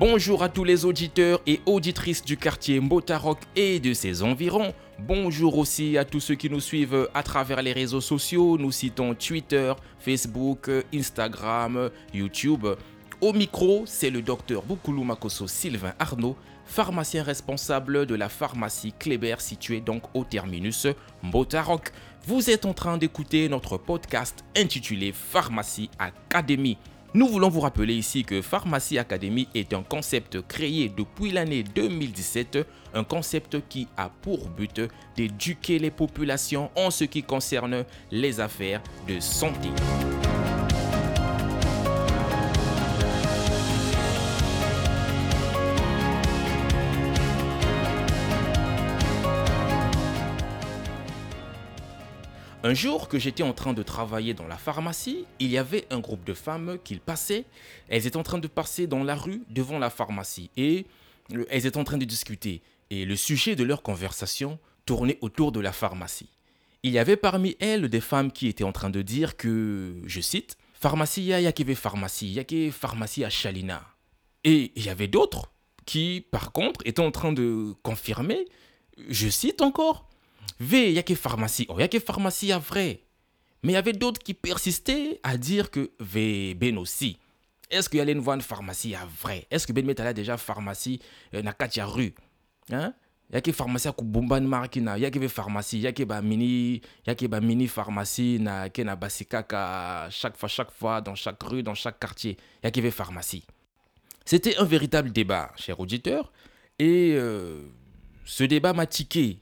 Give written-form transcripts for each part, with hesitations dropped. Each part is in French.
Bonjour à tous les auditeurs et auditrices du quartier Mbota Raux et de ses environs. Bonjour aussi à tous ceux qui nous suivent à travers les réseaux sociaux, nous citons Twitter, Facebook, Instagram, YouTube. Au micro, c'est le docteur Bukulu Makoso Sylvain Arnaud, pharmacien responsable de la pharmacie Kléber située donc au terminus Mbota Raux. Vous êtes en train d'écouter notre podcast intitulé Pharmacie Academy. Nous voulons vous rappeler ici que Pharmacie Academy est un concept créé depuis l'année 2017, un concept qui a pour but d'éduquer les populations en ce qui concerne les affaires de santé. Un jour que j'étais en train de travailler dans la pharmacie, il y avait un groupe de femmes qui passaient. Elles étaient en train de passer dans la rue devant la pharmacie et elles étaient en train de discuter. Et le sujet de leur conversation tournait autour de la pharmacie. Il y avait parmi elles des femmes qui étaient en train de dire que, je cite, « Pharmacia yakeve pharmacie, yake pharmacia Shalina ». Et il y avait d'autres qui, par contre, étaient en train de confirmer, je cite encore, V, y'a que pharmacie, oh, y'a que pharmacie à vrai. Mais il y avait d'autres qui persistaient à dire que V, ben aussi. Est-ce qu'il y a une pharmacie à vrai? Est-ce que ben metala déjà pharmacie na katia rue? Hein? Y'a que pharmacie à Kubumban Markina, y'a que pharmacie, y'a que mini pharmacie na kena basikaka chaque fois, dans chaque rue, dans chaque quartier, y'a que pharmacie. C'était un véritable débat, chers auditeurs, et ce débat m'a tiqué.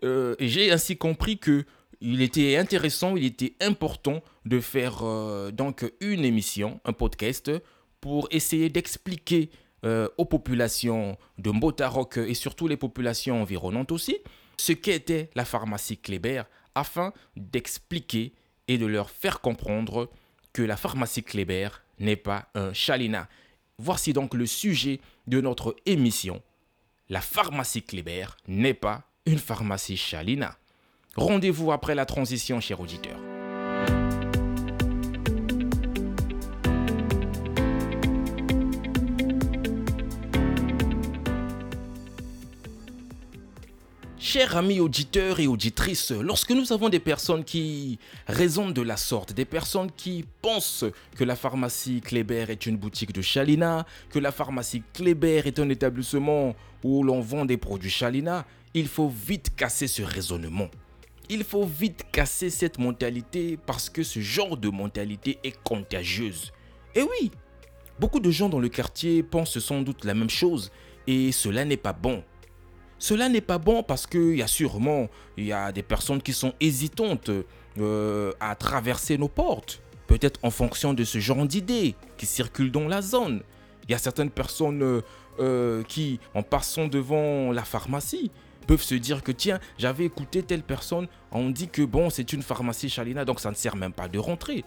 Et j'ai ainsi compris qu'il était intéressant, il était important de faire donc une émission, un podcast, pour essayer d'expliquer aux populations de Mbota Raux et surtout les populations environnantes aussi, ce qu'était la pharmacie Kléber, afin d'expliquer et de leur faire comprendre que la pharmacie Kléber n'est pas un Shalina. Voici donc le sujet de notre émission. La pharmacie Kléber n'est pas une pharmacie Shalina. Rendez-vous après la transition, chers auditeurs. Chers amis auditeurs et auditrices, lorsque nous avons des personnes qui raisonnent de la sorte, des personnes qui pensent que la pharmacie Kléber est une boutique de Shalina, que la pharmacie Kléber est un établissement où l'on vend des produits Shalina, il faut vite casser ce raisonnement. Il faut vite casser cette mentalité parce que ce genre de mentalité est contagieuse. Et oui, beaucoup de gens dans le quartier pensent sans doute la même chose et cela n'est pas bon. Cela n'est pas bon parce qu'il y a sûrement des personnes qui sont hésitantes à traverser nos portes. Peut-être en fonction de ce genre d'idées qui circulent dans la zone. Il y a certaines personnes qui, en passant devant la pharmacie, peuvent se dire que tiens, j'avais écouté telle personne, on dit que bon, c'est une pharmacie Shalina, donc ça ne sert même pas de rentrer.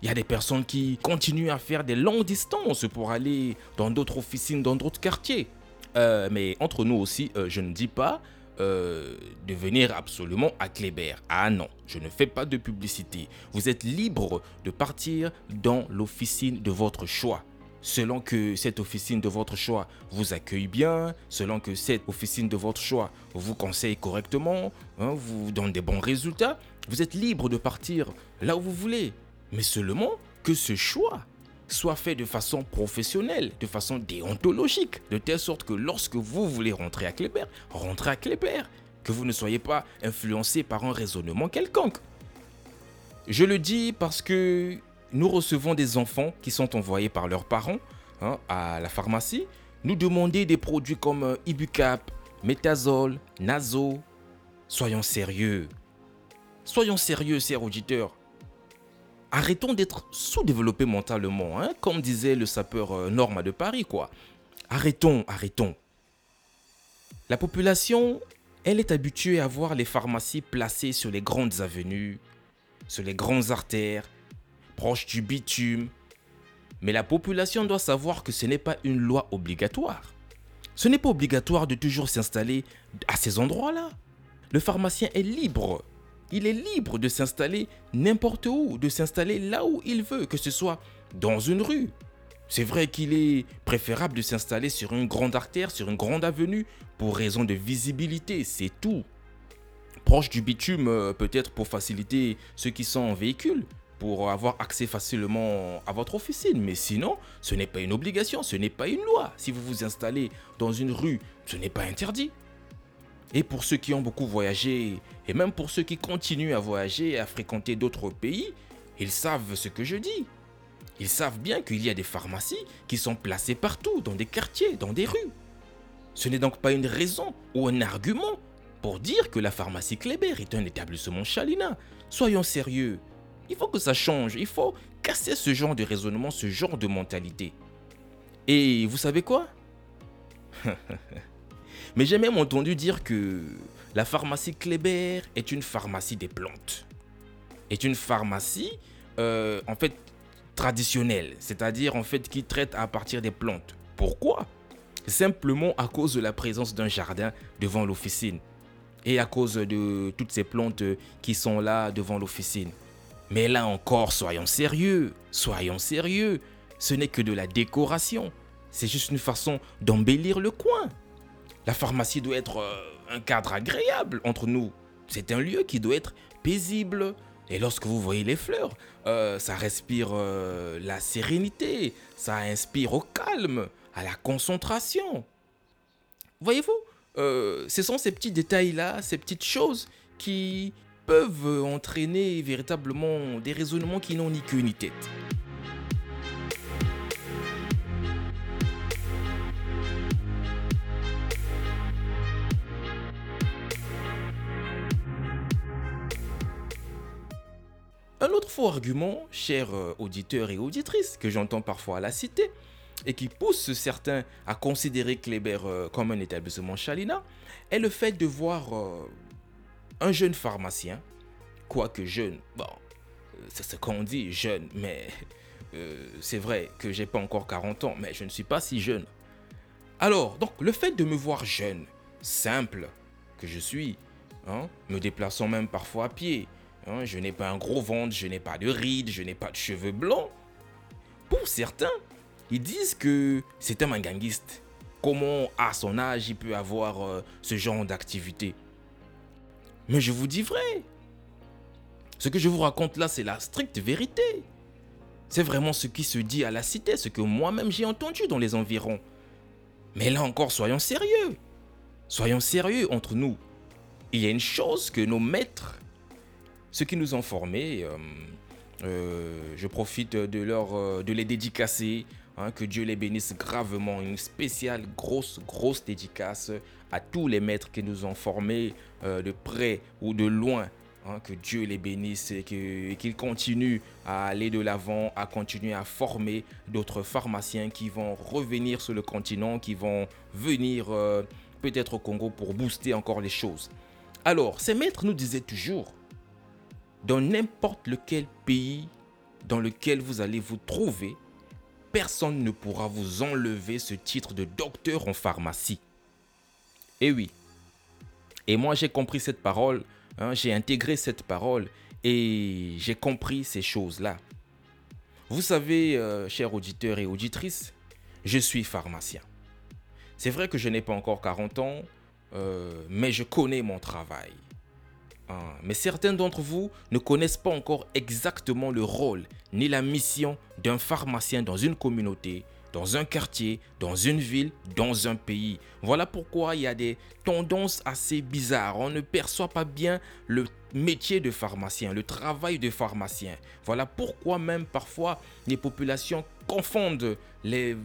Il y a des personnes qui continuent à faire des longues distances pour aller dans d'autres officines, dans d'autres quartiers. Mais entre nous aussi, je ne dis pas de venir absolument à Kléber. Ah non, je ne fais pas de publicité. Vous êtes libre de partir dans l'officine de votre choix. Selon que cette officine de votre choix vous accueille bien, selon que cette officine de votre choix vous conseille correctement, hein, vous donne des bons résultats, vous êtes libre de partir là où vous voulez. Mais seulement que ce choix soit fait de façon professionnelle, de façon déontologique, de telle sorte que lorsque vous voulez rentrer à Kléber, que vous ne soyez pas influencé par un raisonnement quelconque. Je le dis parce que nous recevons des enfants qui sont envoyés par leurs parents à la pharmacie nous demander des produits comme Ibucap, Métazol, Naso. Soyons sérieux, chers auditeurs. Arrêtons d'être sous-développés mentalement, comme disait le sapeur Norma de Paris, quoi. Arrêtons. La population, elle est habituée à voir les pharmacies placées sur les grandes avenues, sur les grandes artères, proche du bitume. Mais la population doit savoir que ce n'est pas une loi obligatoire. Ce n'est pas obligatoire de toujours s'installer à ces endroits-là. Le pharmacien est libre. Il est libre de s'installer n'importe où, de s'installer là où il veut, que ce soit dans une rue, C'est vrai qu'il est préférable de s'installer sur une grande artère, sur une grande avenue, pour raison de visibilité, c'est tout. Proche du bitume, peut-être pour faciliter ceux qui sont en véhicule, pour avoir accès facilement à votre officine. Mais sinon, ce n'est pas une obligation, ce n'est pas une loi. Si vous vous installez dans une rue, ce n'est pas interdit. Et pour ceux qui ont beaucoup voyagé, et même pour ceux qui continuent à voyager et à fréquenter d'autres pays, ils savent ce que je dis. Ils savent bien qu'il y a des pharmacies qui sont placées partout, dans des quartiers, dans des rues. Ce n'est donc pas une raison ou un argument pour dire que la pharmacie Kléber est un établissement Shalina. Soyons sérieux. Il faut que ça change, il faut casser ce genre de raisonnement, ce genre de mentalité. Et vous savez quoi? Mais j'ai même entendu dire que la pharmacie Kléber est une pharmacie des plantes. Est une pharmacie, en fait, traditionnelle. C'est-à-dire, en fait, qui traite à partir des plantes. Pourquoi? Simplement à cause de la présence d'un jardin devant l'officine. Et à cause de toutes ces plantes qui sont là devant l'officine. Mais là encore, soyons sérieux, soyons sérieux. Ce n'est que de la décoration. C'est juste une façon d'embellir le coin. La pharmacie doit être un cadre agréable entre nous. C'est un lieu qui doit être paisible. Et lorsque vous voyez les fleurs, ça respire la sérénité. Ça inspire au calme, à la concentration. Voyez-vous, ce sont ces petits détails-là, ces petites choses qui peuvent entraîner véritablement des raisonnements qui n'ont ni queue ni tête. Un autre faux argument, chers auditeurs et auditrices, que j'entends parfois à la cité et qui pousse certains à considérer Kléber comme un établissement Shalina, est le fait de voir un jeune pharmacien, quoique jeune, bon, c'est ce qu'on dit, jeune, mais c'est vrai que j'ai pas encore 40 ans, mais je ne suis pas si jeune. Alors, donc, le fait de me voir jeune, simple, que je suis, hein, me déplaçant même parfois à pied, je n'ai pas un gros ventre, je n'ai pas de rides, je n'ai pas de cheveux blancs. Pour certains, ils disent que c'est un manganguiste. Comment, à son âge, il peut avoir ce genre d'activité? Mais je vous dis vrai. Ce que je vous raconte là, c'est la stricte vérité. C'est vraiment ce qui se dit à la cité, ce que moi-même j'ai entendu dans les environs. Mais là encore, soyons sérieux. Soyons sérieux entre nous. Il y a une chose que nos maîtres... Ceux qui nous ont formés, je profite de les dédicacer, hein, que Dieu les bénisse gravement. Une spéciale grosse dédicace à tous les maîtres qui nous ont formés de près ou de loin. Hein, que Dieu les bénisse et qu'ils continuent à aller de l'avant, à continuer à former d'autres pharmaciens qui vont revenir sur le continent, qui vont venir peut-être au Congo pour booster encore les choses. Alors, ces maîtres nous disaient toujours... Dans n'importe lequel pays dans lequel vous allez vous trouver, personne ne pourra vous enlever ce titre de docteur en pharmacie. Et oui. Et moi, j'ai compris cette parole, hein, j'ai intégré cette parole et j'ai compris ces choses-là. Vous savez, chers auditeurs et auditrices, je suis pharmacien. C'est vrai que je n'ai pas encore 40 ans, mais je connais mon travail. Mais certains d'entre vous ne connaissent pas encore exactement le rôle ni la mission d'un pharmacien dans une communauté, dans un quartier, dans une ville, dans un pays. Voilà pourquoi il y a des tendances assez bizarres. On ne perçoit pas bien le métier de pharmacien, le travail de pharmacien. Voilà pourquoi même parfois les populations confondent les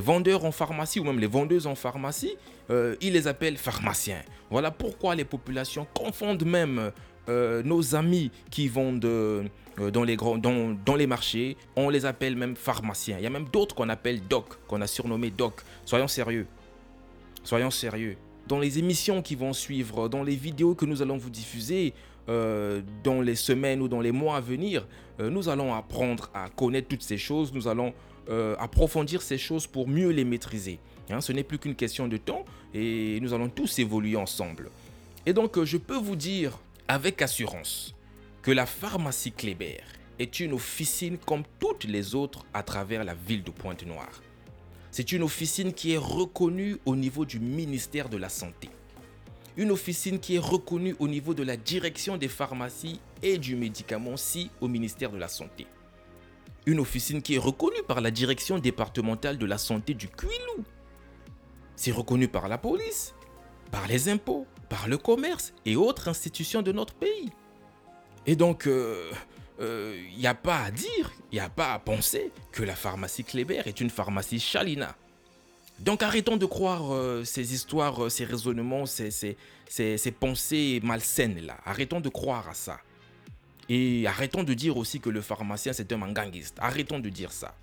vendeurs en pharmacie ou même les vendeuses en pharmacie, ils les appellent pharmaciens. Voilà pourquoi les populations confondent même nos amis qui vendent dans les marchés, on les appelle même pharmaciens. Il y a même d'autres qu'on appelle doc, qu'on a surnommé doc. Soyons sérieux, soyons sérieux. Dans les émissions qui vont suivre, dans les vidéos que nous allons vous diffuser, dans les semaines ou dans les mois à venir, nous allons apprendre à connaître toutes ces choses, nous allons approfondir ces choses pour mieux les maîtriser. Hein, ce n'est plus qu'une question de temps et nous allons tous évoluer ensemble. Et donc, je peux vous dire avec assurance que la pharmacie Kléber est une officine comme toutes les autres à travers la ville de Pointe-Noire. C'est une officine qui est reconnue au niveau du ministère de la Santé. Une officine qui est reconnue au niveau de la direction des pharmacies et du médicament, si au ministère de la Santé. Une officine qui est reconnue par la direction départementale de la santé du Cuilou. C'est reconnu par la police, par les impôts, par le commerce et autres institutions de notre pays. Et donc, il n'y a pas à dire, il n'y a pas à penser que la pharmacie Kléber est une pharmacie Shalina. Donc arrêtons de croire ces histoires, ces raisonnements, ces pensées malsaines là. Arrêtons de croire à ça. Et arrêtons de dire aussi que le pharmacien c'est un mangangiste. Arrêtons de dire ça.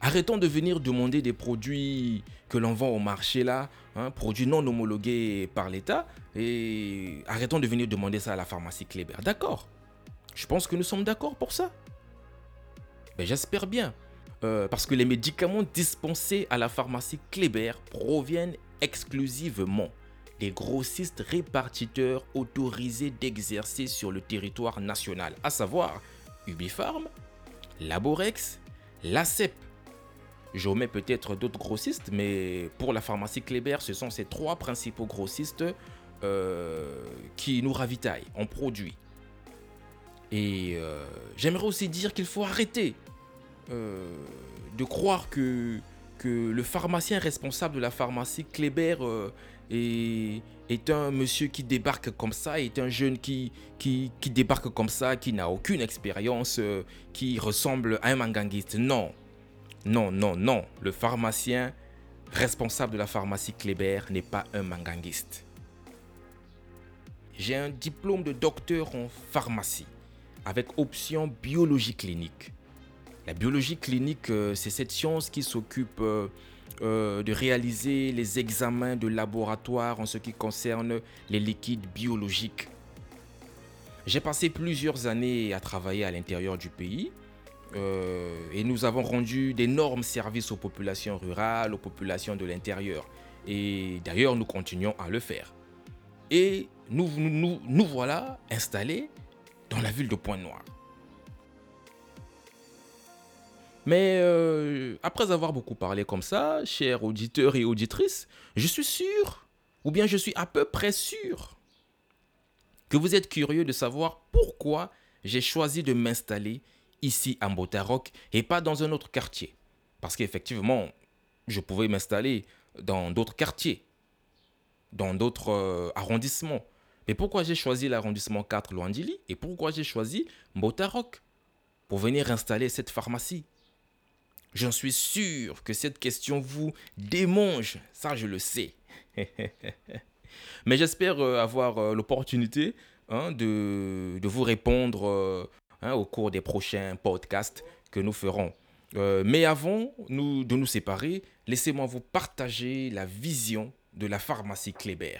Arrêtons de venir demander des produits que l'on vend au marché là, hein, produits non homologués par l'État. Et arrêtons de venir demander ça à la pharmacie Kléber. D'accord ? Je pense que nous sommes d'accord pour ça. Mais j'espère bien. Parce que les médicaments dispensés à la pharmacie Kléber proviennent exclusivement des grossistes répartiteurs autorisés d'exercer sur le territoire national, à savoir Ubifarm, Laborex, Lacep. J'omets peut-être d'autres grossistes, mais pour la pharmacie Kléber, ce sont ces trois principaux grossistes qui nous ravitaillent en produits. Et j'aimerais aussi dire qu'il faut arrêter de croire que le pharmacien responsable de la pharmacie Kléber est un monsieur qui débarque comme ça, est un jeune qui débarque comme ça, qui n'a aucune expérience, qui ressemble à un mangangiste. Non, non, non, non. Le pharmacien responsable de la pharmacie Kléber n'est pas un mangangiste. J'ai un diplôme de docteur en pharmacie, avec option biologie clinique. La biologie clinique, c'est cette science qui s'occupe de réaliser les examens de laboratoire en ce qui concerne les liquides biologiques. J'ai passé plusieurs années à travailler à l'intérieur du pays et nous avons rendu d'énormes services aux populations rurales, aux populations de l'intérieur. Et d'ailleurs, nous continuons à le faire. Et nous voilà installés dans la ville de Pointe-Noire. Mais après avoir beaucoup parlé comme ça, chers auditeurs et auditrices, je suis sûr, ou bien je suis à peu près sûr, que vous êtes curieux de savoir pourquoi j'ai choisi de m'installer ici à Mbota Raux et pas dans un autre quartier. Parce qu'effectivement, je pouvais m'installer dans d'autres quartiers, dans d'autres arrondissements. Mais pourquoi j'ai choisi l'arrondissement 4 Loandili et pourquoi j'ai choisi Mbota Raux pour venir installer cette pharmacie? J'en suis sûr que cette question vous démange, ça je le sais. Mais j'espère avoir l'opportunité de vous répondre au cours des prochains podcasts que nous ferons. Mais avant de nous séparer, laissez-moi vous partager la vision de la pharmacie Kléber.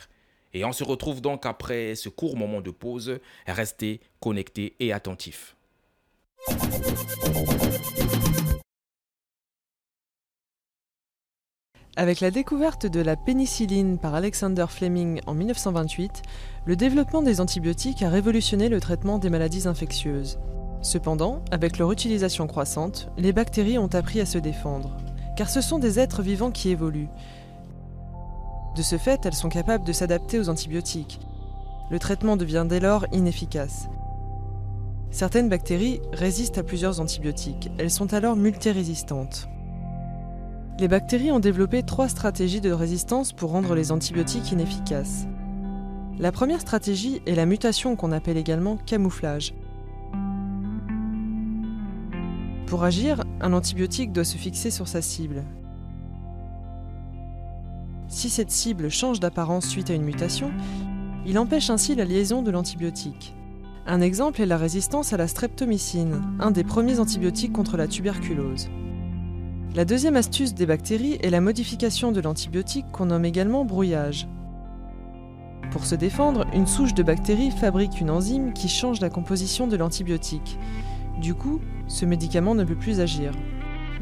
Et on se retrouve donc après ce court moment de pause. Restez connectés et attentifs. Avec la découverte de la pénicilline par Alexander Fleming en 1928, le développement des antibiotiques a révolutionné le traitement des maladies infectieuses. Cependant, avec leur utilisation croissante, les bactéries ont appris à se défendre. Car ce sont des êtres vivants qui évoluent. De ce fait, elles sont capables de s'adapter aux antibiotiques. Le traitement devient dès lors inefficace. Certaines bactéries résistent à plusieurs antibiotiques. Elles sont alors multirésistantes. Les bactéries ont développé 3 stratégies de résistance pour rendre les antibiotiques inefficaces. La première stratégie est la mutation qu'on appelle également camouflage. Pour agir, un antibiotique doit se fixer sur sa cible. Si cette cible change d'apparence suite à une mutation, il empêche ainsi la liaison de l'antibiotique. Un exemple est la résistance à la streptomycine, un des premiers antibiotiques contre la tuberculose. La deuxième astuce des bactéries est la modification de l'antibiotique qu'on nomme également brouillage. Pour se défendre, une souche de bactéries fabrique une enzyme qui change la composition de l'antibiotique. Du coup, ce médicament ne peut plus agir.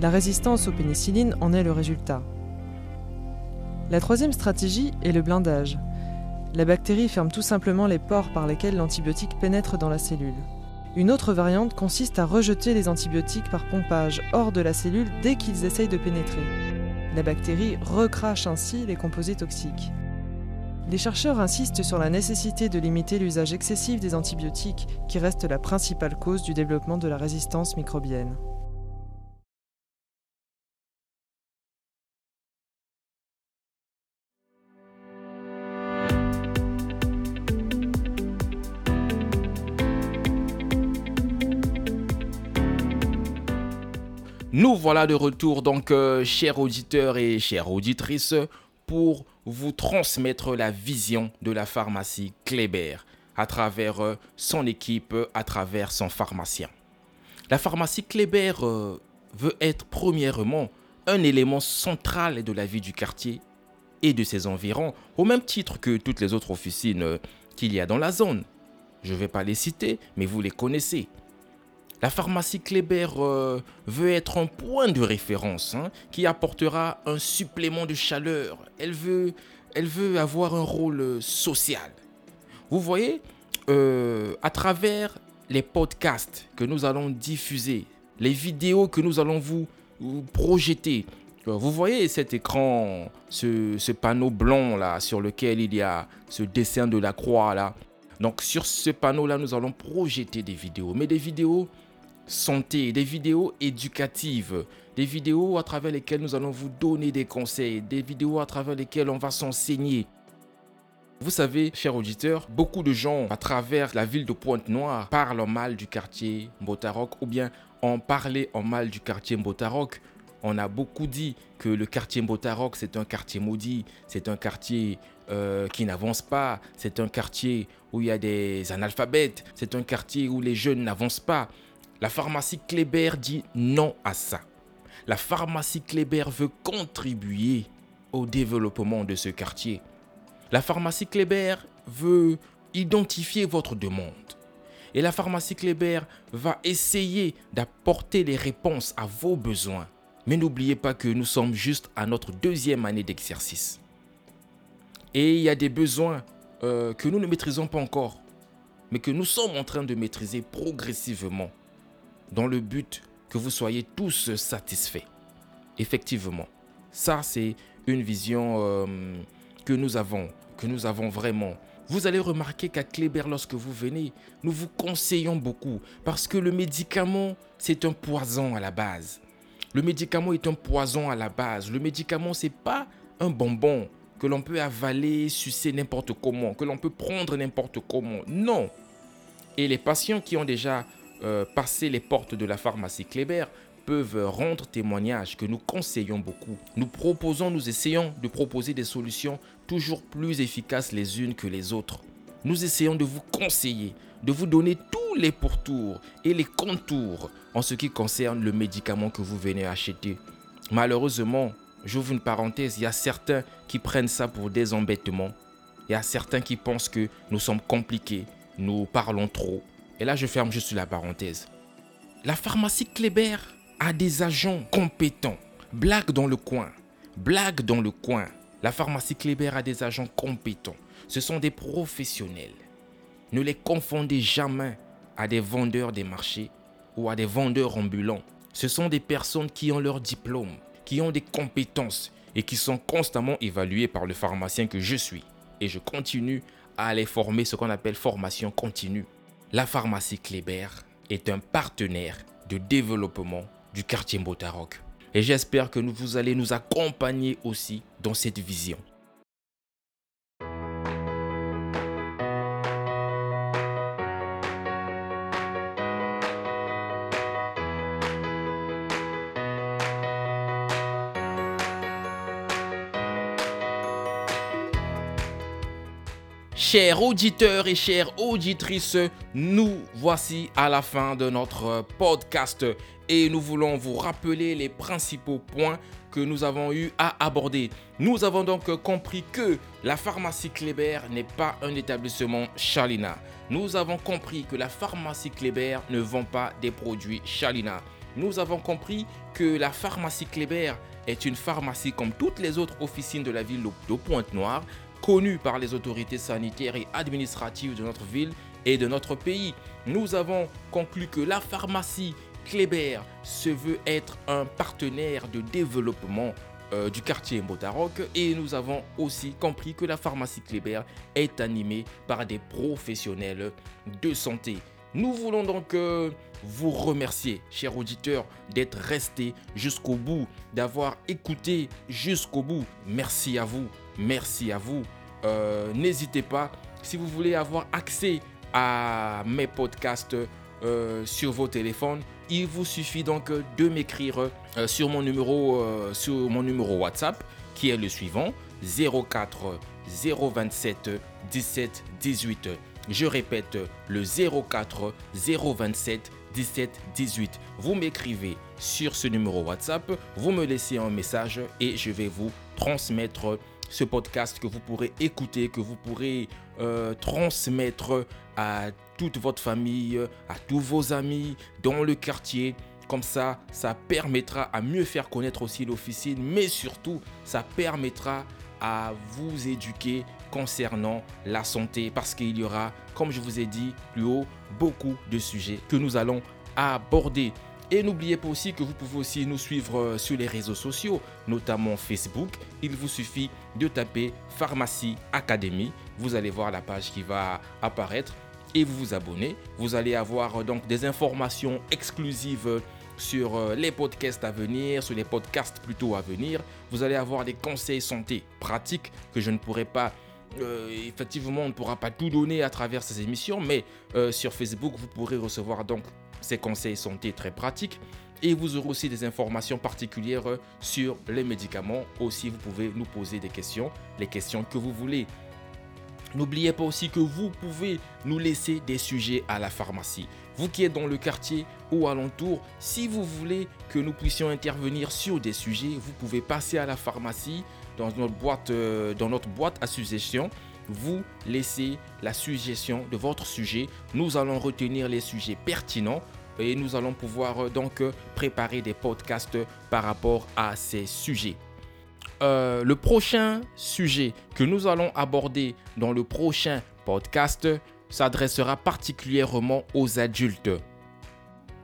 La résistance aux pénicillines en est le résultat. La troisième stratégie est le blindage. La bactérie ferme tout simplement les pores par lesquels l'antibiotique pénètre dans la cellule. Une autre variante consiste à rejeter les antibiotiques par pompage hors de la cellule dès qu'ils essayent de pénétrer. La bactérie recrache ainsi les composés toxiques. Les chercheurs insistent sur la nécessité de limiter l'usage excessif des antibiotiques, qui reste la principale cause du développement de la résistance microbienne. Nous voilà de retour donc, chers auditeurs et chères auditrices, pour vous transmettre la vision de la pharmacie Kléber à travers son équipe, à travers son pharmacien. La pharmacie Kléber veut être premièrement un élément central de la vie du quartier et de ses environs, au même titre que toutes les autres officines qu'il y a dans la zone. Je ne vais pas les citer, mais vous les connaissez. La pharmacie Kléber veut être un point de référence qui apportera un supplément de chaleur. Elle veut avoir un rôle social. Vous voyez, à travers les podcasts que nous allons diffuser, les vidéos que nous allons vous projeter, vous voyez cet écran, ce panneau blanc là sur lequel il y a ce dessin de la croix là. Donc sur ce panneau là, nous allons projeter des vidéos, mais des vidéos santé, des vidéos éducatives, des vidéos à travers lesquelles nous allons vous donner des conseils, des vidéos à travers lesquelles on va s'enseigner. Vous savez, chers auditeurs, beaucoup de gens à travers la ville de Pointe-Noire parlent en mal du quartier Mbota Raux ou bien ont parlé en mal du quartier Mbota Raux. On a beaucoup dit que le quartier Mbota Raux, c'est un quartier maudit, c'est un quartier qui n'avance pas, c'est un quartier où il y a des analphabètes, c'est un quartier où les jeunes n'avancent pas. La pharmacie Kléber dit non à ça. La pharmacie Kléber veut contribuer au développement de ce quartier. La pharmacie Kléber veut identifier votre demande. Et la pharmacie Kléber va essayer d'apporter les réponses à vos besoins. Mais n'oubliez pas que nous sommes juste à notre 2e année d'exercice. Et il y a des besoins que nous ne maîtrisons pas encore, mais que nous sommes en train de maîtriser progressivement, dans le but que vous soyez tous satisfaits. Effectivement, ça c'est une vision que nous avons vraiment. Vous allez remarquer qu'à Kléber, lorsque vous venez, nous vous conseillons beaucoup, parce que le médicament, c'est un poison à la base. Le médicament est un poison à la base. Le médicament, c'est pas un bonbon que l'on peut avaler, sucer n'importe comment, que l'on peut prendre n'importe comment. Non. Et les patients qui ont déjà passer les portes de la pharmacie Kléber peuvent rendre témoignage que nous conseillons beaucoup. Nous essayons de proposer des solutions toujours plus efficaces les unes que les autres. Nous essayons de vous conseiller, de vous donner tous les pourtours et les contours en ce qui concerne le médicament que vous venez acheter. Malheureusement, j'ouvre une parenthèse, il y a certains qui prennent ça pour des embêtements. Il y a certains qui pensent que nous sommes compliqués, nous parlons trop. Et là, je ferme juste la parenthèse. La pharmacie Kléber a des agents compétents. Blague dans le coin. La pharmacie Kléber a des agents compétents. Ce sont des professionnels. Ne les confondez jamais à des vendeurs des marchés ou à des vendeurs ambulants. Ce sont des personnes qui ont leur diplôme, qui ont des compétences et qui sont constamment évaluées par le pharmacien que je suis. Et je continue à les former, ce qu'on appelle formation continue. La pharmacie Kléber est un partenaire de développement du quartier Mbota Raux. Et j'espère que vous allez nous accompagner aussi dans cette vision. Chers auditeurs et chères auditrices, nous voici à la fin de notre podcast et nous voulons vous rappeler les principaux points que nous avons eu à aborder. Nous avons donc compris que la pharmacie Kléber n'est pas un établissement Shalina. Nous avons compris que la pharmacie Kléber ne vend pas des produits Shalina. Nous avons compris que la pharmacie Kléber est une pharmacie comme toutes les autres officines de la ville de Pointe-Noire, connue par les autorités sanitaires et administratives de notre ville et de notre pays. Nous avons conclu que la pharmacie Kléber se veut être un partenaire de développement du quartier Mbota Raux et nous avons aussi compris que la pharmacie Kléber est animée par des professionnels de santé. Nous voulons donc vous remercier, chers auditeurs, d'être restés jusqu'au bout, d'avoir écouté jusqu'au bout. Merci à vous, merci à vous. N'hésitez pas, si vous voulez avoir accès à mes podcasts sur vos téléphones, il vous suffit donc de m'écrire sur mon numéro WhatsApp qui est le suivant 04 027 17 18. Je répète, le 04 027 17 18. Vous m'écrivez sur ce numéro WhatsApp, vous me laissez un message et je vais vous transmettre ce podcast que vous pourrez écouter, que vous pourrez transmettre à toute votre famille, à tous vos amis dans le quartier. Comme ça, ça permettra à mieux faire connaître aussi l'officine, mais surtout, ça permettra à vous éduquer concernant la santé parce qu'il y aura, comme je vous ai dit plus haut, beaucoup de sujets que nous allons aborder. Et n'oubliez pas aussi que vous pouvez aussi nous suivre sur les réseaux sociaux, notamment Facebook. Il vous suffit de taper Pharmacie Academy. Vous allez voir la page qui va apparaître et vous vous abonnez. Vous allez avoir donc des informations exclusives sur les podcasts à venir, sur les podcasts plutôt à venir. Vous allez avoir des conseils santé pratiques que je ne pourrai pas... effectivement, on ne pourra pas tout donner à travers ces émissions, mais sur Facebook, vous pourrez recevoir donc ces conseils santé très pratiques et vous aurez aussi des informations particulières sur les médicaments. Aussi, vous pouvez nous poser des questions, les questions que vous voulez. N'oubliez pas aussi que vous pouvez nous laisser des sujets à la pharmacie. Vous qui êtes dans le quartier ou alentour, si vous voulez que nous puissions intervenir sur des sujets, vous pouvez passer à la pharmacie dans notre boîte à suggestions. Vous laissez la suggestion de votre sujet. Nous allons retenir les sujets pertinents et nous allons pouvoir donc préparer des podcasts par rapport à ces sujets. Le prochain sujet que nous allons aborder dans le prochain podcast s'adressera particulièrement aux adultes.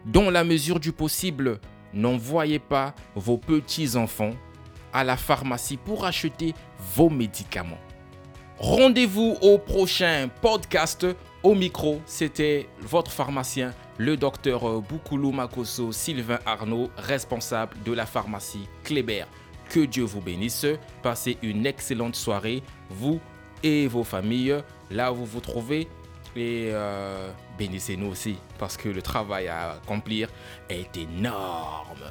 Dans la mesure du possible, n'envoyez pas vos petits-enfants à la pharmacie pour acheter vos médicaments. Rendez-vous au prochain podcast. Au micro, c'était votre pharmacien, le docteur Bukulu Makoso Sylvain Arnaud, responsable de la pharmacie Kléber. Que Dieu vous bénisse, passez une excellente soirée, vous et vos familles, là où vous vous trouvez. Et bénissez-nous aussi, parce que le travail à accomplir est énorme.